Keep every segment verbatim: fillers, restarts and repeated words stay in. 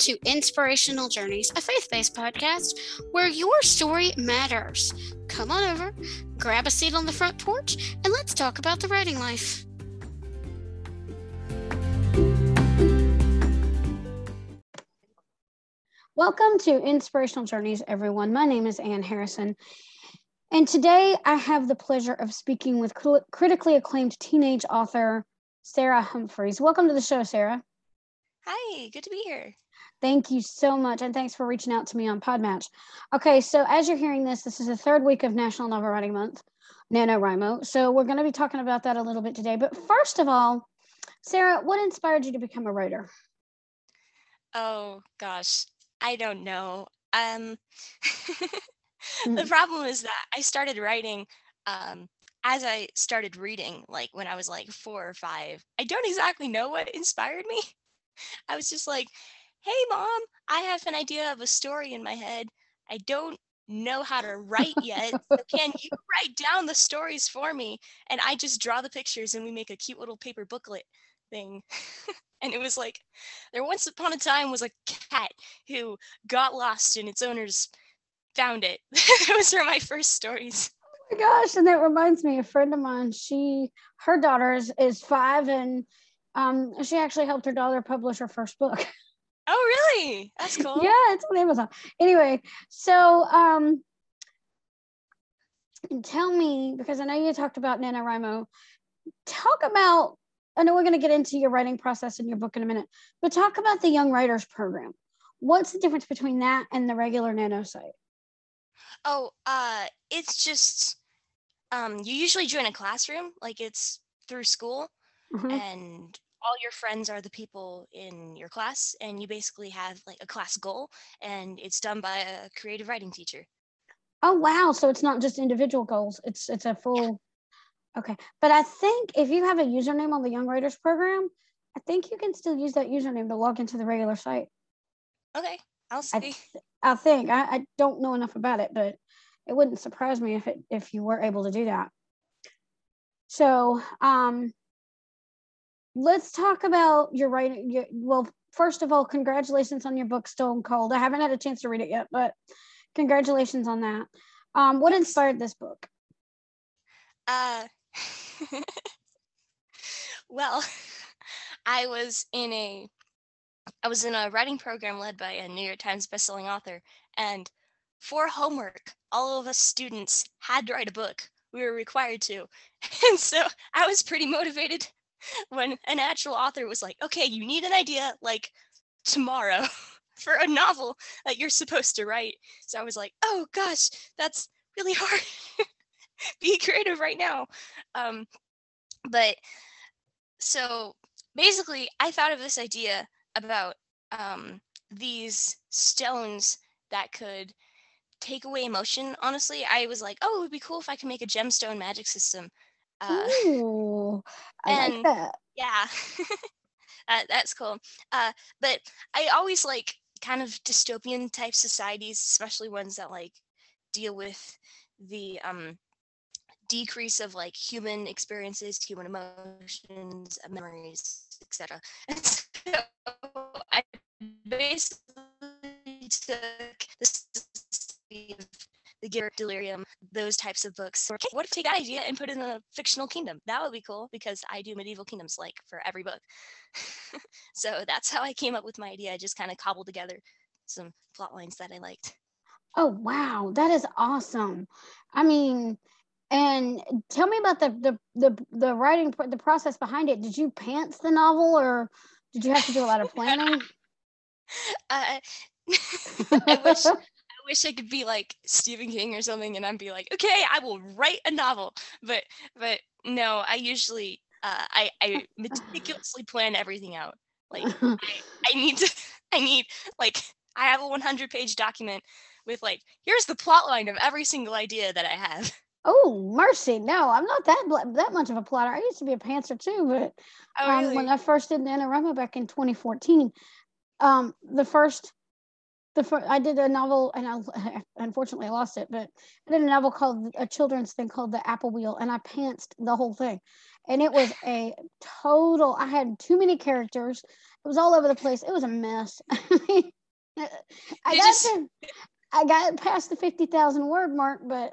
Welcome to Inspirational Journeys, a faith-based podcast where your story matters. Come on over, grab a seat on the front porch, and let's talk about the writing life. Welcome to Inspirational Journeys, everyone. My name is Anne Harrison, and today I have the pleasure of speaking with critically acclaimed teenage author Sarah Humphreys. Welcome to the show, Sarah. Hi, good to be here. Thank you so much, and thanks for reaching out to me on Podmatch. Okay, so as you're hearing this, this is the third week of National Novel Writing Month, NaNoWriMo, so we're going to be talking about that a little bit today. But first of all, Sarah, what inspired you to become a writer? Oh, gosh, I don't know. Um, mm-hmm. The problem is that I started writing um, as I started reading, like when I was like four or five. I don't exactly know what inspired me. I was just like, hey, mom, I have an idea of a story in my head. I don't know how to write yet. So can you write down the stories for me? And I just draw the pictures and we make a cute little paper booklet thing. And it was like, there once upon a time was a cat who got lost and its owners found it. Those are my first stories. Oh my gosh. And that reminds me, a friend of mine, she, her daughter is, is five and Um, she actually helped her daughter publish her first book. Oh, really? That's cool. Yeah, it's on Amazon. Anyway, so um, tell me, because I know you talked about NaNoWriMo, talk about, I know we're going to get into your writing process in your book in a minute, but talk about the Young Writers Program. What's the difference between that and the regular Nano site? Oh, uh, it's just, um, you usually join a classroom, like it's through school, mm-hmm. and all your friends are the people in your class, and you basically have like a class goal, and it's done by a creative writing teacher. Oh, wow. So it's not just individual goals. It's it's a full. Yeah. Okay. But I think if you have a username on the Young Writers Program, I think you can still use that username to log into the regular site. Okay. I'll see. I, th- I think. I, I don't know enough about it, but it wouldn't surprise me if it if you were able to do that. So, um, let's talk about your writing. Your, well, first of all, congratulations on your book, Stone Cold. I haven't had a chance to read it yet, but congratulations on that. Um, what inspired this book? Uh, well, I was in a, I was in a writing program led by a New York Times bestselling author, and for homework, all of us students had to write a book. We were required to, and so I was pretty motivated when an actual author was like, okay, you need an idea like tomorrow for a novel that you're supposed to write. So I was like, oh gosh, that's really hard. Be creative right now. Um, but so basically I thought of this idea about um, these stones that could take away emotion. Honestly, I was like, oh, it would be cool if I could make a gemstone magic system. Uh, Ooh, I and like that. Yeah, uh, that's cool. Uh, but I always like kind of dystopian type societies, especially ones that like deal with the um, decrease of like human experiences, human emotions, memories, et cetera. And so I basically took the The Giver, Delirium, those types of books. Okay, what if you take that idea and put it in a fictional kingdom? That would be cool because I do medieval kingdoms like for every book. So that's how I came up with my idea. I just kind of cobbled together some plot lines that I liked. Oh, wow. That is awesome. I mean, and tell me about the the the, the writing, the process behind it. Did you pants the novel or did you have to do a lot of planning? uh, I wish... I wish I could be like Stephen King or something and I'd be like, okay, I will write a novel, but but no, I usually uh I, I meticulously plan everything out. Like I, I need to I need like I have a one hundred page document with like, here's the plot line of every single idea that I have. Oh, mercy. No, I'm not that bl- that much of a plotter. I used to be a pantser too, but oh, um, really? When I first did NaNoWriMo back in twenty fourteen, um the first The first, I did a novel, and I unfortunately I lost it, but I did a novel called a children's thing called The Apple Wheel, and I pantsed the whole thing, and it was a total. I had too many characters. It was all over the place. It was a mess. I got just... to, I got past the fifty thousand word mark, but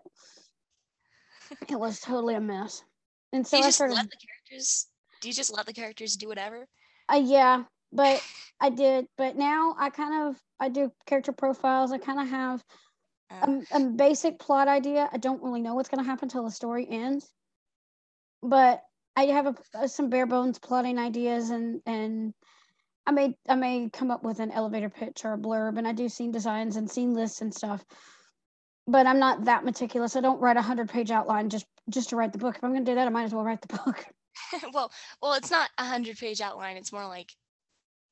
it was totally a mess. And so do you just I started, let the characters do you just let the characters do whatever? Uh, yeah, but I did. But now I kind of I do character profiles. I kind of have uh, a, a basic plot idea. I don't really know what's going to happen until the story ends. But I have a, a, some bare bones plotting ideas, and, and I may I may come up with an elevator pitch or a blurb, and I do scene designs and scene lists and stuff. But I'm not that meticulous. I don't write a hundred page outline just, just to write the book. If I'm going to do that, I might as well write the book. well, well, it's not a hundred page outline. It's more like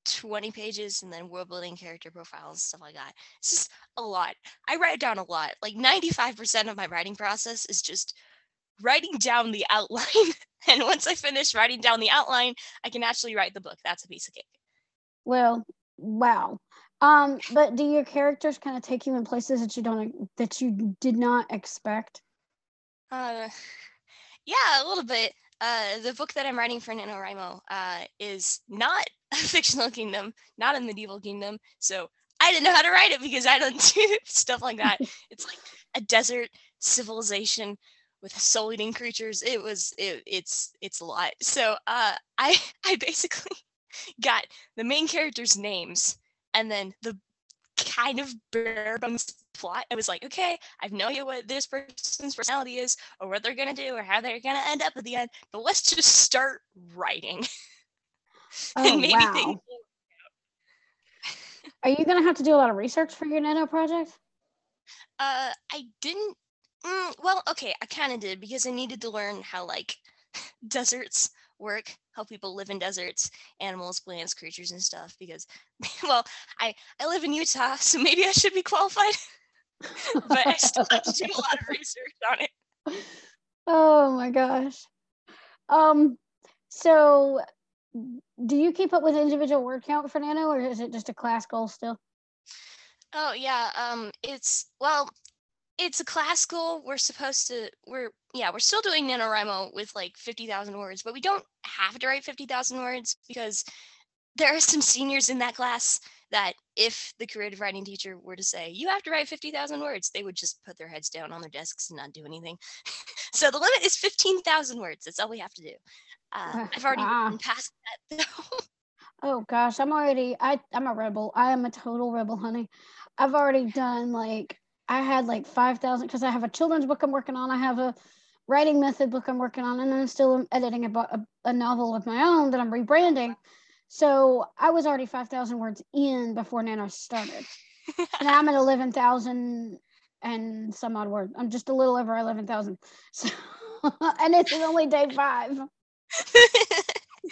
twenty pages, and then we're building character profiles and stuff like that. It's just a lot. I write down a lot. Like ninety-five percent of my writing process is just writing down the outline. And once I finish writing down the outline, I can actually write the book. That's a piece of cake. Well, wow. Um, but do your characters kind of take you in places that you don't, that you did not expect? Uh, yeah, a little bit. Uh, the book that I'm writing for NaNoWriMo uh, is not a fictional kingdom, not a medieval kingdom. So I didn't know how to write it because I don't do stuff like that. It's like a desert civilization with soul eating creatures. It was, it, it's, it's a lot. So uh, I, I basically got the main characters' names and then the kind of bare bones plot. I was like, okay, I have no idea what this person's personality is or what they're going to do or how they're going to end up at the end, but let's just start writing. Oh, and maybe wow. Things- Are you going to have to do a lot of research for your Nano project? Uh, I didn't. Mm, well, okay, I kind of did because I needed to learn how, like, deserts work, how people live in deserts, animals, plants, creatures, and stuff, because, well, I, I live in Utah, so maybe I should be qualified, but I still have to do a lot of research on it. Oh, my gosh. Um, so, do you keep up with individual word count for Nano, or is it just a class goal still? Oh, yeah, um, it's, well... It's a class goal. We're supposed to, we're, yeah, we're still doing NaNoWriMo with like fifty thousand words, but we don't have to write fifty thousand words because there are some seniors in that class that if the creative writing teacher were to say, you have to write fifty thousand words, they would just put their heads down on their desks and not do anything. So the limit is fifteen thousand words. That's all we have to do. Uh, I've already wow. gone past that though. Oh gosh, I'm already, I, I'm a rebel. I am a total rebel, honey. I've already done like, I had like five thousand because I have a children's book I'm working on. I have a writing method book I'm working on, and I'm still editing a, a, a novel of my own that I'm rebranding. So I was already five thousand words in before Nano started. Now I'm at eleven thousand and some odd word. I'm just a little over eleven thousand. So, and it's only day five.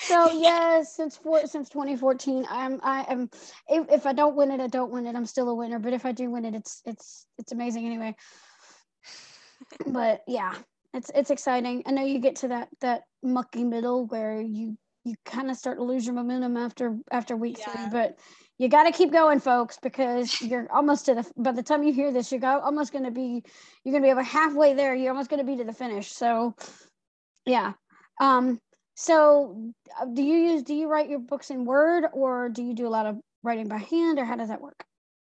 So yes, since for, since twenty fourteen, I'm I am. If, if I don't win it, I don't win it. I'm still a winner. But if I do win it, it's it's it's amazing anyway. But yeah, it's it's exciting. I know you get to that that mucky middle where you you kind of start to lose your momentum after after week yeah. three. But you got to keep going, folks, because you're almost to the. By the time you hear this, you're go, almost going to be you're going to be over halfway there. You're almost going to be to the finish. So yeah. Um. So do you use, do you write your books in Word, or do you do a lot of writing by hand, or how does that work?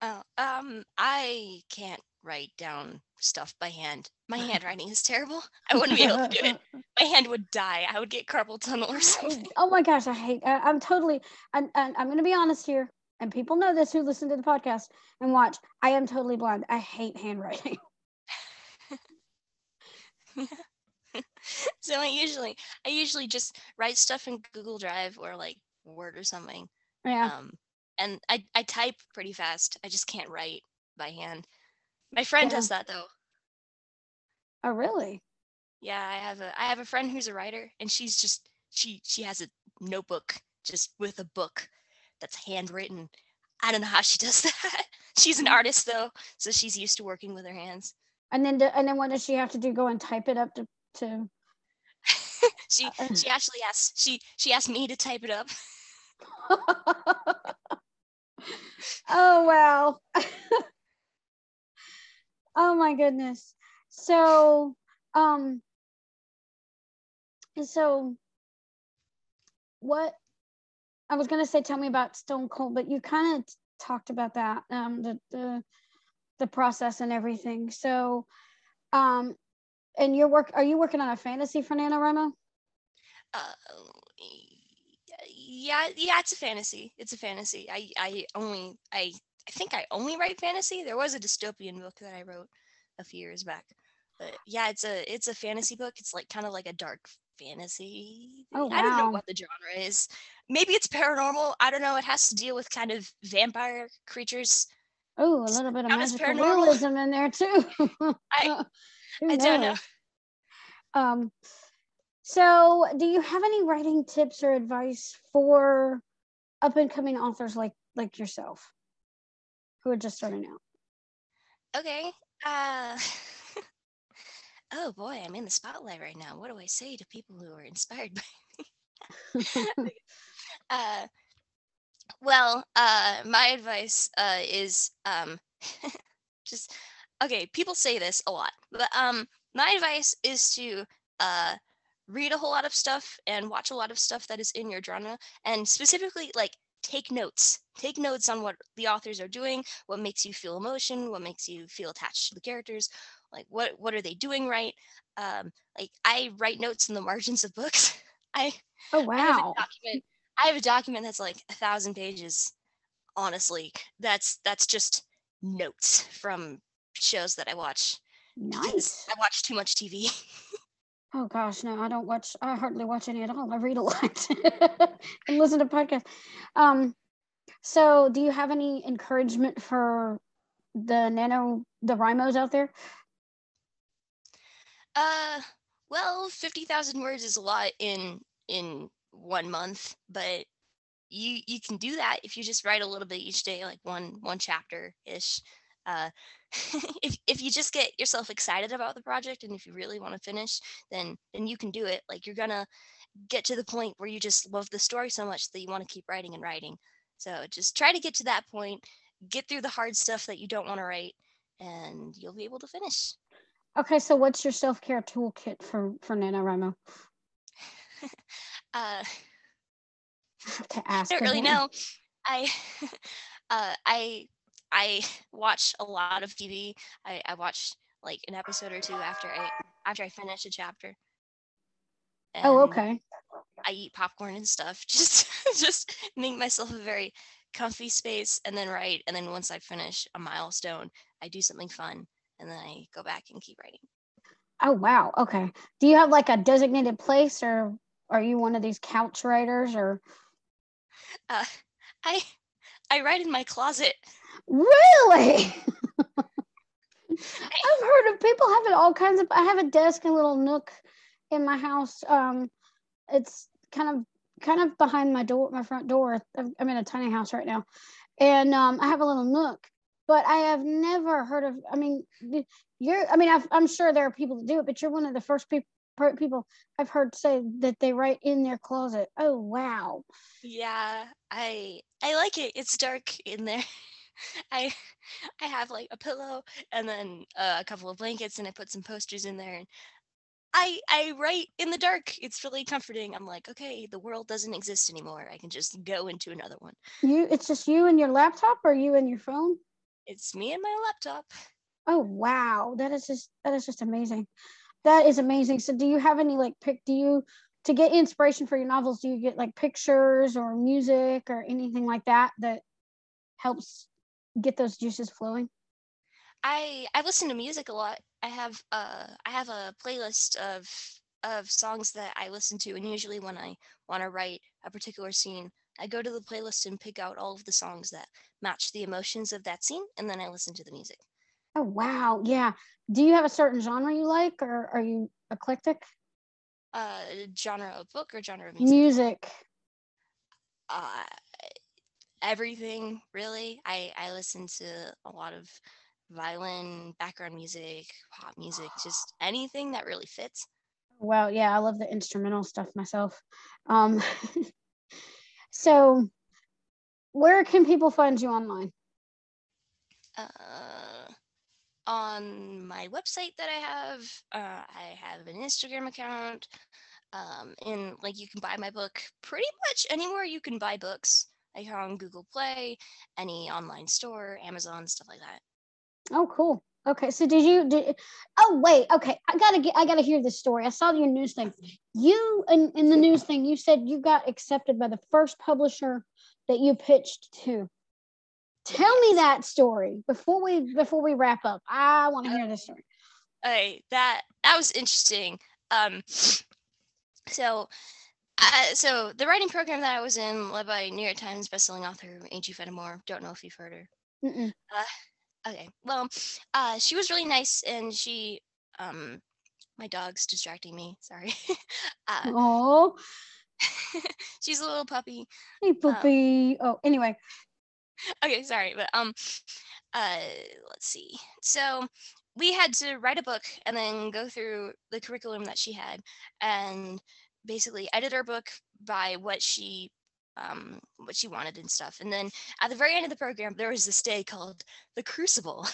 Oh, um, I can't write down stuff by hand. My handwriting is terrible. I wouldn't be able to do it. My hand would die. I would get carpal tunnel or something. Oh my gosh, I hate, I, I'm totally, I'm, I'm going to be honest here, and people know this who listen to the podcast and watch, I am totally blind. I hate handwriting. So I usually, I usually just write stuff in Google Drive or like Word or something. Yeah. Um, and I, I type pretty fast. I just can't write by hand. My friend yeah. does that though. Oh really? Yeah, I have a, I have a friend who's a writer, and she's just, she, she has a notebook just with a book that's handwritten. I don't know how she does that. She's an artist though, so she's used to working with her hands. And then, do, and then what does she have to do? Go and type it up to. To she she actually asked she she asked me to type it up. Oh wow. Oh my goodness. So um so what I was going to say, tell me about Stone Cold, but you kind of talked about that, um, the, the, the process and everything. So, um, and your work, are you working on a fantasy for NaNoWriMo? Uh, yeah, yeah, it's a fantasy. It's a fantasy. I, I only, I, I think I only write fantasy. There was a dystopian book that I wrote a few years back, but yeah, it's a, it's a fantasy book. It's like, kind of like a dark fantasy. Oh, wow. I don't know what the genre is. Maybe it's paranormal. I don't know. It has to deal with kind of vampire creatures. Oh, a little bit of magical realism in there too. I, I don't know. Um, so do you have any writing tips or advice for up and coming authors like, like yourself who are just starting out? Okay. Uh, oh boy, I'm in the spotlight right now. What do I say to people who are inspired by me? uh well uh my advice uh is um just okay people say this a lot, but um my advice is to uh read a whole lot of stuff and watch a lot of stuff that is in your genre, and specifically like take notes take notes on what the authors are doing, what makes you feel emotion, what makes you feel attached to the characters, like what what are they doing right. um like I write notes in the margins of books. I, oh, wow. I have a document, I have a document that's like a thousand pages, honestly. That's that's just notes from shows that I watch. Nice. I watch too much T V. Oh, gosh, no, I don't watch, I hardly watch any at all. I read a lot and listen to podcasts. Um, so do you have any encouragement for the nano, the rhymos out there? Uh, well, fifty thousand words is a lot in in one month, but you you can do that if you just write a little bit each day, like one one chapter ish. Uh, if if you just get yourself excited about the project, and if you really want to finish, then then you can do it. Like you're gonna get to the point where you just love the story so much that you want to keep writing and writing. So just try to get to that point, get through the hard stuff that you don't want to write, and you'll be able to finish. Okay, so what's your self-care toolkit for, for NaNoWriMo? uh, to ask I don't really know. I, uh, I, I watch a lot of T V. I, I watch like an episode or two after I after I finish a chapter. And oh, okay. I eat popcorn and stuff. Just just make myself a very comfy space, and then write. And then once I finish a milestone, I do something fun. And then I go back and keep writing. Oh, wow. Okay. Do you have like a designated place, or are you one of these couch writers, or? Uh, I, I write in my closet. Really? I've heard of people having all kinds of, I have a desk, a little nook in my house. Um, it's kind of, kind of behind my door, my front door. I'm in a tiny house right now. And um, I have a little nook. But I have never heard of, I mean, you're, I mean, I've, I'm sure there are people that do it, but you're one of the first pe- people I've heard say that they write in their closet. Oh, wow. Yeah, I, I like it. It's dark in there. I, I have like a pillow and then uh, a couple of blankets, and I put some posters in there, and I, I write in the dark. It's really comforting. I'm like, okay, the world doesn't exist anymore. I can just go into another one. You, it's just you and your laptop, or you and your phone? It's me and my laptop. Oh, wow. That is just, that is just amazing. That is amazing. So do you have any like pick, do you, to get inspiration for your novels, do you get like pictures or music or anything like that, that helps get those juices flowing? I, I listen to music a lot. I have, uh, I have a playlist of, of songs that I listen to. And usually when I want to write a particular scene, I go to the playlist and pick out all of the songs that match the emotions of that scene, and then I listen to the music. Oh, wow. Yeah. Do you have a certain genre you like, or are you eclectic? Uh, genre of book or genre of music? Music. Uh, everything, really. I, I listen to a lot of violin, background music, pop music, just anything that really fits. Well, yeah, I love the instrumental stuff myself. Um So, where can people find you online? Uh, on my website that I have, uh, I have an Instagram account. Um, and like you can buy my book pretty much anywhere you can buy books, like on Google Play, any online store, Amazon, stuff like that. Oh, cool. Okay, so did you? Did, oh wait, okay. I gotta get. I gotta hear this story. I saw your news thing. You in, in the news thing, you said you got accepted by the first publisher that you pitched to. Tell me that story before we before we wrap up. I want to hear this story. Okay, that that was interesting. Um, so, uh, so the writing program that I was in, led by New York Times bestselling author Angie Fenimore. Don't know if you've heard her. Mm-mm. Uh, Okay, well, uh, she was really nice, and she, um, my dog's distracting me, sorry. Oh, uh, she's a little puppy. Hey, puppy. Um, oh, anyway. Okay, sorry, but um, uh, let's see. So we had to write a book and then go through the curriculum that she had, and basically edit her book by what she Um, what she wanted and stuff. And then at the very end of the program, there was this day called The Crucible.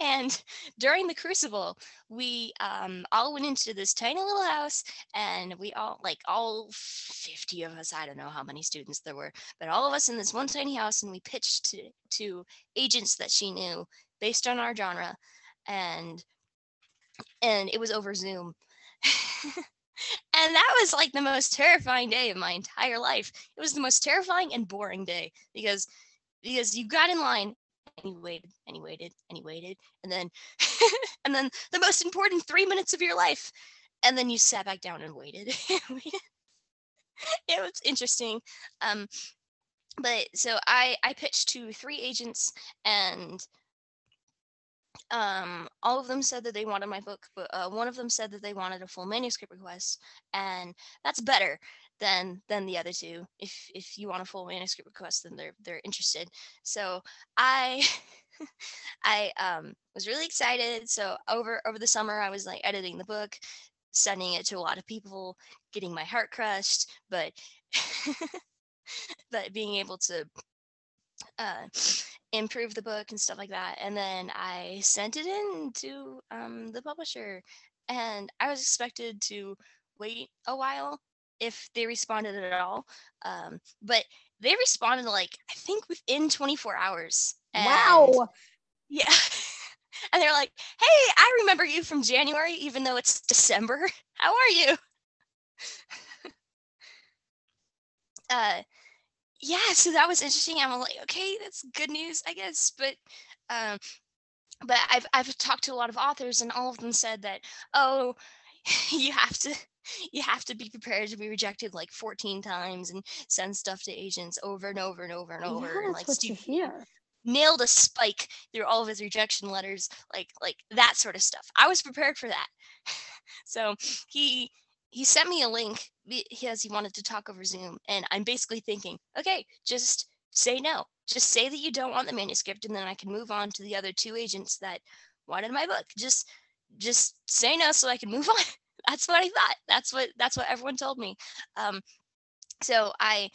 And during The Crucible, we um, all went into this tiny little house, and we all, like all fifty of us, I don't know how many students there were, but all of us in this one tiny house, and we pitched to, to agents that she knew based on our genre. And, and it was over Zoom. And that was like the most terrifying day of my entire life. It was the most terrifying and boring day because because you got in line and you waited and you waited and you waited and then and then the most important three minutes of your life, and then you sat back down and waited. It was interesting. Um, but so I I pitched to three agents, and Um, all of them said that they wanted my book, but uh, one of them said that they wanted a full manuscript request, and that's better than than the other two. If if you want a full manuscript request, then they're they're interested. So I I um, was really excited. So over over the summer, I was like editing the book, sending it to a lot of people, getting my heart crushed, but but being able to uh, improve the book and stuff like that. And then I sent it in to um, the publisher, and I was expected to wait a while if they responded at all. Um, but they responded like, I think within twenty-four hours. And, wow. Yeah. And they're like, hey, I remember you from January, even though it's December. How are you? uh, Yeah, so that was interesting. I'm like, okay, that's good news, I guess. But, um, but I've I've talked to a lot of authors, and all of them said that, oh, you have to you have to be prepared to be rejected like fourteen times and send stuff to agents over and over and over and over. Yeah, and, like, that's what you hear. Nailed a spike through all of his rejection letters, like like that sort of stuff. I was prepared for that. So he. He sent me a link because he wanted to talk over Zoom, and I'm basically thinking, okay, just say no. Just say that you don't want the manuscript, and then I can move on to the other two agents that wanted my book. Just just say no so I can move on. That's what I thought. That's what that's what everyone told me. Um, so I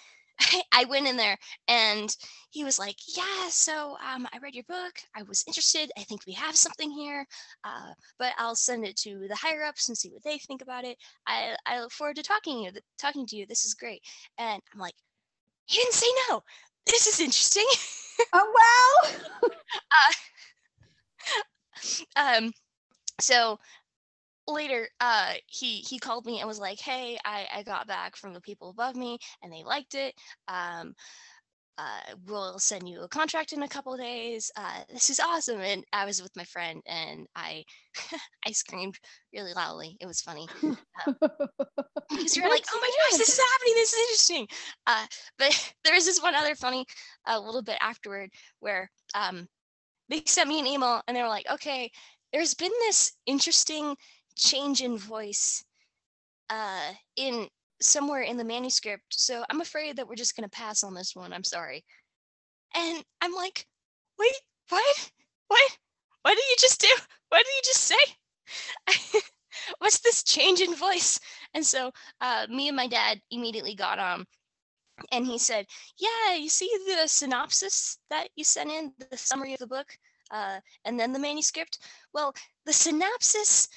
I went in there, and he was like, yeah, so um, I read your book. I was interested. I think we have something here, uh, but I'll send it to the higher ups and see what they think about it. I, I look forward to talking to you, talking to you. This is great. And I'm like, he didn't say no. This is interesting. Oh, wow. uh, um, so later, uh, he he called me and was like, "Hey, I, I got back from the people above me, and they liked it. Um, uh, we'll send you a contract in a couple of days. Uh, this is awesome!" And I was with my friend, and I I screamed really loudly. It was funny um, because you're like, "Oh my gosh, this is happening! This is interesting!" Uh, but there was this one other funny uh, little bit afterward where um, they sent me an email, and they were like, "Okay, there's been this interesting change in voice uh in somewhere in the manuscript, so I'm afraid that we're just gonna pass on this one. I'm sorry." And I'm like, wait, what what what did you just do? What did you just say? What's this change in voice? And so uh me and my dad immediately got on, and he said, yeah, you see the synopsis that you sent in, the summary of the book, uh and then the manuscript? Well, the synopsis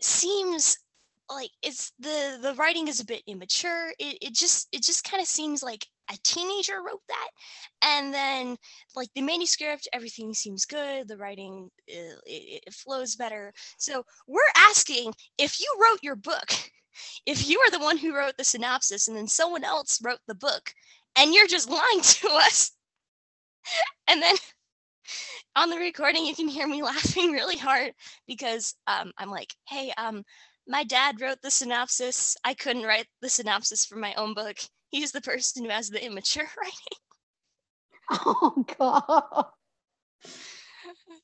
seems like it's the the writing is a bit immature. It it just it just kind of seems like a teenager wrote that, and then like the manuscript, everything seems good. The writing it, it flows better. So we're asking, if you wrote your book, if you are the one who wrote the synopsis, and then someone else wrote the book, and you're just lying to us, and then on the recording you can hear me laughing really hard because um, I'm like, hey, um, my dad wrote the synopsis. I couldn't write the synopsis for my own book. He's the person who has the immature writing. Oh, God.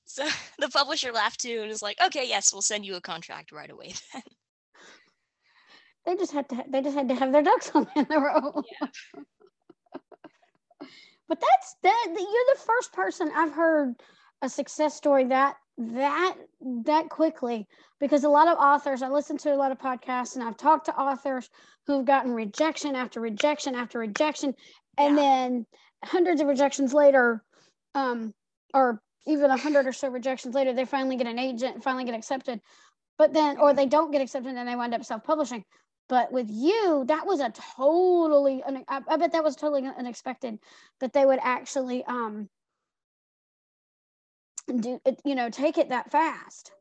So the publisher laughed too and was like, okay, yes, we'll send you a contract right away then. They just had to, they just had to have their ducks on in a row. Yeah. But that's, that, you're the first person I've heard a success story that, that, that quickly, because a lot of authors, I listen to a lot of podcasts and I've talked to authors who've gotten rejection after rejection after rejection. And yeah. then hundreds of rejections later, um, or even a hundred or so rejections later, they finally get an agent, finally get accepted, but then, or they don't get accepted and they wind up self-publishing. But with you, that was a totally, I, I bet that was totally unexpected that they would actually, um, do it, you know, take it that fast.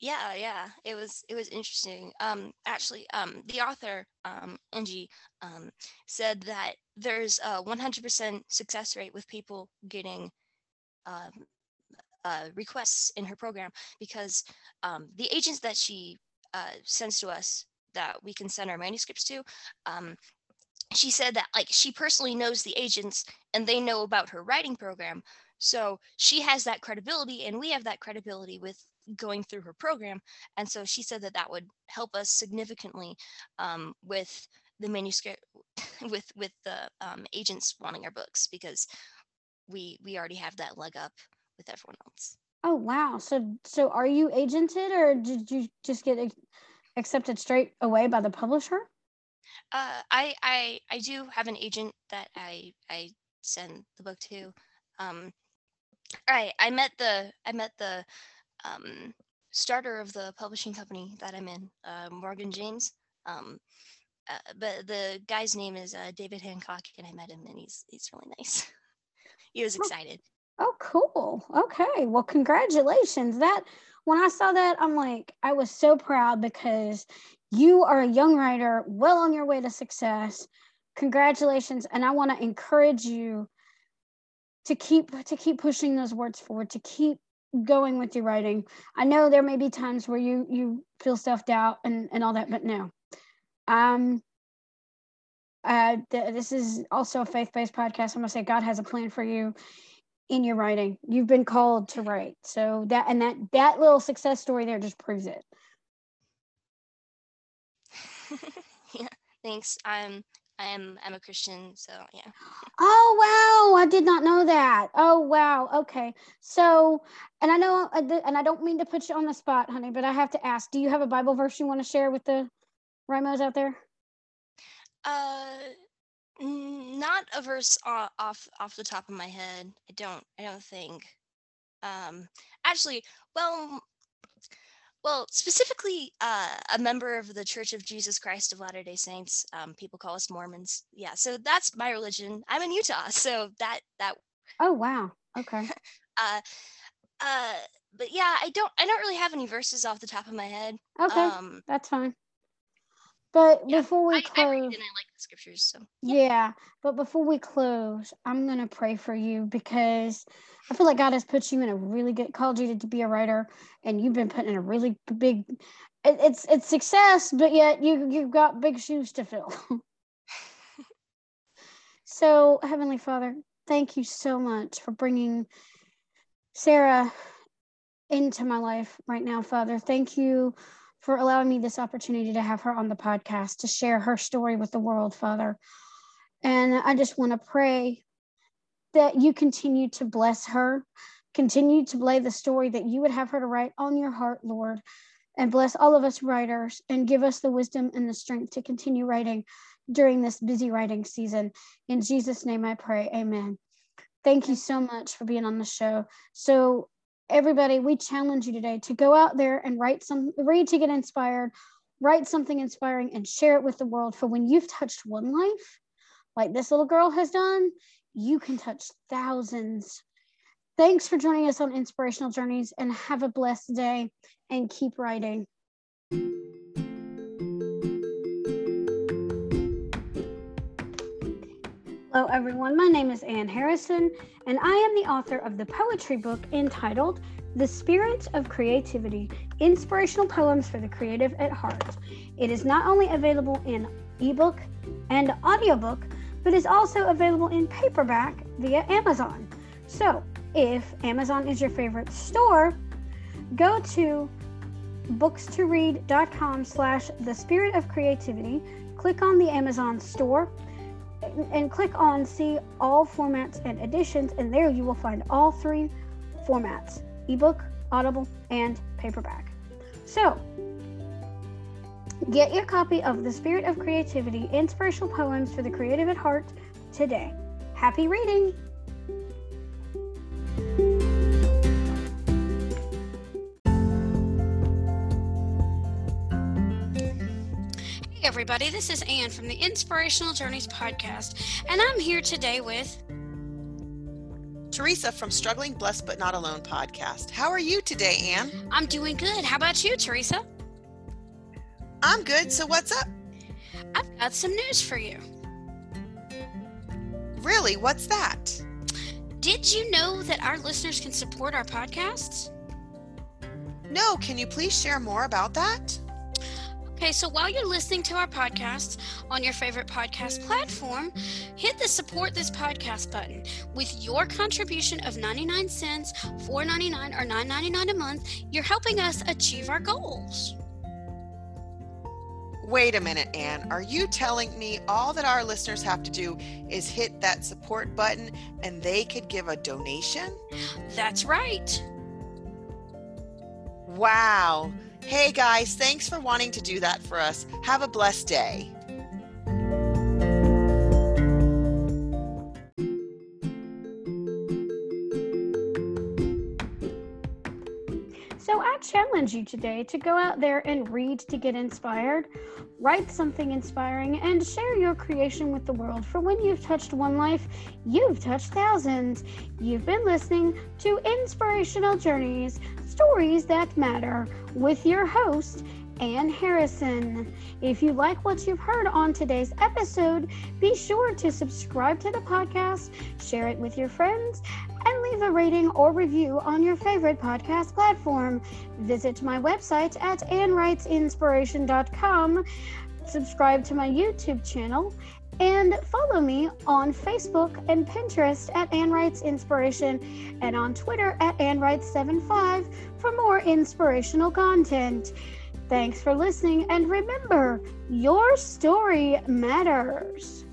Yeah, yeah, it was it was interesting. Um, actually, um, the author, um, Angie, um, said that there's a one hundred percent success rate with people getting um, uh, requests in her program because um, the agents that she uh, sends to us that we can send our manuscripts to, um, she said that like she personally knows the agents and they know about her writing program. So she has that credibility and we have that credibility with going through her program. And so she said that that would help us significantly um, with the manuscript, with with the um, agents wanting our books because we we already have that leg up with everyone else. Oh, wow. So so are you agented or did you just get accepted straight away by the publisher? Uh, I, I, I do have an agent that I, I send the book to. Um, All right, I met the I met the um, starter of the publishing company that I'm in, uh, Morgan James. Um, uh, but the guy's name is uh, David Hancock, and I met him, and he's he's really nice. He was excited. Oh, cool. Okay, well, congratulations. That when I saw that, I'm like, I was so proud because you are a young writer, well on your way to success. Congratulations, and I want to encourage you to keep to keep pushing those words forward, to keep going with your writing. I know there may be times where you you feel self-doubt and, and all that, but no. Um, uh, th- this is also a faith-based podcast. I'm gonna say God has a plan for you in your writing. You've been called to write. So that and that that little success story there just proves it. Yeah, thanks. Um I'm I'm a Christian, so yeah. Oh wow, I did not know that. Oh wow, okay. So, and I know, and I don't mean to put you on the spot, honey, but I have to ask: do you have a Bible verse you want to share with the Rhymos out there? Uh, not a verse off off the top of my head. I don't. I don't think. Um, actually, well. Well, specifically, uh, a member of the Church of Jesus Christ of Latter-day Saints. Um, people call us Mormons. Yeah, so that's my religion. I'm in Utah, so that that. Oh wow. Okay. uh, uh, but yeah, I don't. I don't really have any verses off the top of my head. Okay, um, that's fine. But yeah, before we I, close, I read and I like the scriptures. So yeah. yeah, but before we close, I'm gonna pray for you because I feel like God has put you in a really good, called you to, to be a writer, and you've been put in a really big. It, it's it's success, but yet you you've got big shoes to fill. So Heavenly Father, thank you so much for bringing Sarah into my life right now, Father. Thank you for allowing me this opportunity to have her on the podcast, to share her story with the world, Father. And I just want to pray that you continue to bless her, continue to lay the story that you would have her to write on your heart, Lord, and bless all of us writers and give us the wisdom and the strength to continue writing during this busy writing season. In Jesus' name I pray, amen. Thank you so much for being on the show. So everybody, we challenge you today to go out there and write some, read to get inspired, write something inspiring and share it with the world, for when you've touched one life, like this little girl has done, you can touch thousands. Thanks for joining us on Inspirational Journeys, and have a blessed day, and keep writing. Hello everyone, my name is Anne Harrison, and I am the author of the poetry book entitled The Spirit of Creativity, Inspirational Poems for the Creative at Heart. It is not only available in ebook and audiobook, but is also available in paperback via Amazon. So if Amazon is your favorite store, go to bookstoread.com slash the spirit of creativity, click on the Amazon store, and click on see all formats and editions, and there you will find all three formats: ebook, audible, and paperback. So get your copy of The Spirit of Creativity, Inspirational Poems for the Creative at Heart today. Happy reading. Hey everybody, this is Anne from the Inspirational Journeys podcast, and I'm here today with Teresa from Struggling Blessed But Not Alone podcast. How are you today, Anne? I'm doing good. How about you, Teresa? I'm good. So what's up? I've got some news for you. Really? What's that? Did you know that our listeners can support our podcasts? No. Can you please share more about that? Okay, so while you're listening to our podcasts on your favorite podcast platform, hit the Support This Podcast button. With your contribution of ninety-nine cents, four dollars and ninety-nine cents, or nine dollars and ninety-nine cents a month, you're helping us achieve our goals. Wait a minute, Anne. Are you telling me all that our listeners have to do is hit that support button and they could give a donation? That's right. Wow. Hey guys, thanks for wanting to do that for us. Have a blessed day. So I challenge you today to go out there and read to get inspired, write something inspiring, and share your creation with the world. For when you've touched one life, you've touched thousands. You've been listening to Inspirational Journeys, Stories That Matter, with your host, Anne Harrison. If you like what you've heard on today's episode, be sure to subscribe to the podcast, share it with your friends, and leave a rating or review on your favorite podcast platform. Visit my website at anne writes inspiration dot com, subscribe to my YouTube channel, and follow me on Facebook and Pinterest at Anne Writes Inspiration, and on Twitter at Anne Writes seventy-five for more inspirational content. Thanks for listening, and remember, your story matters.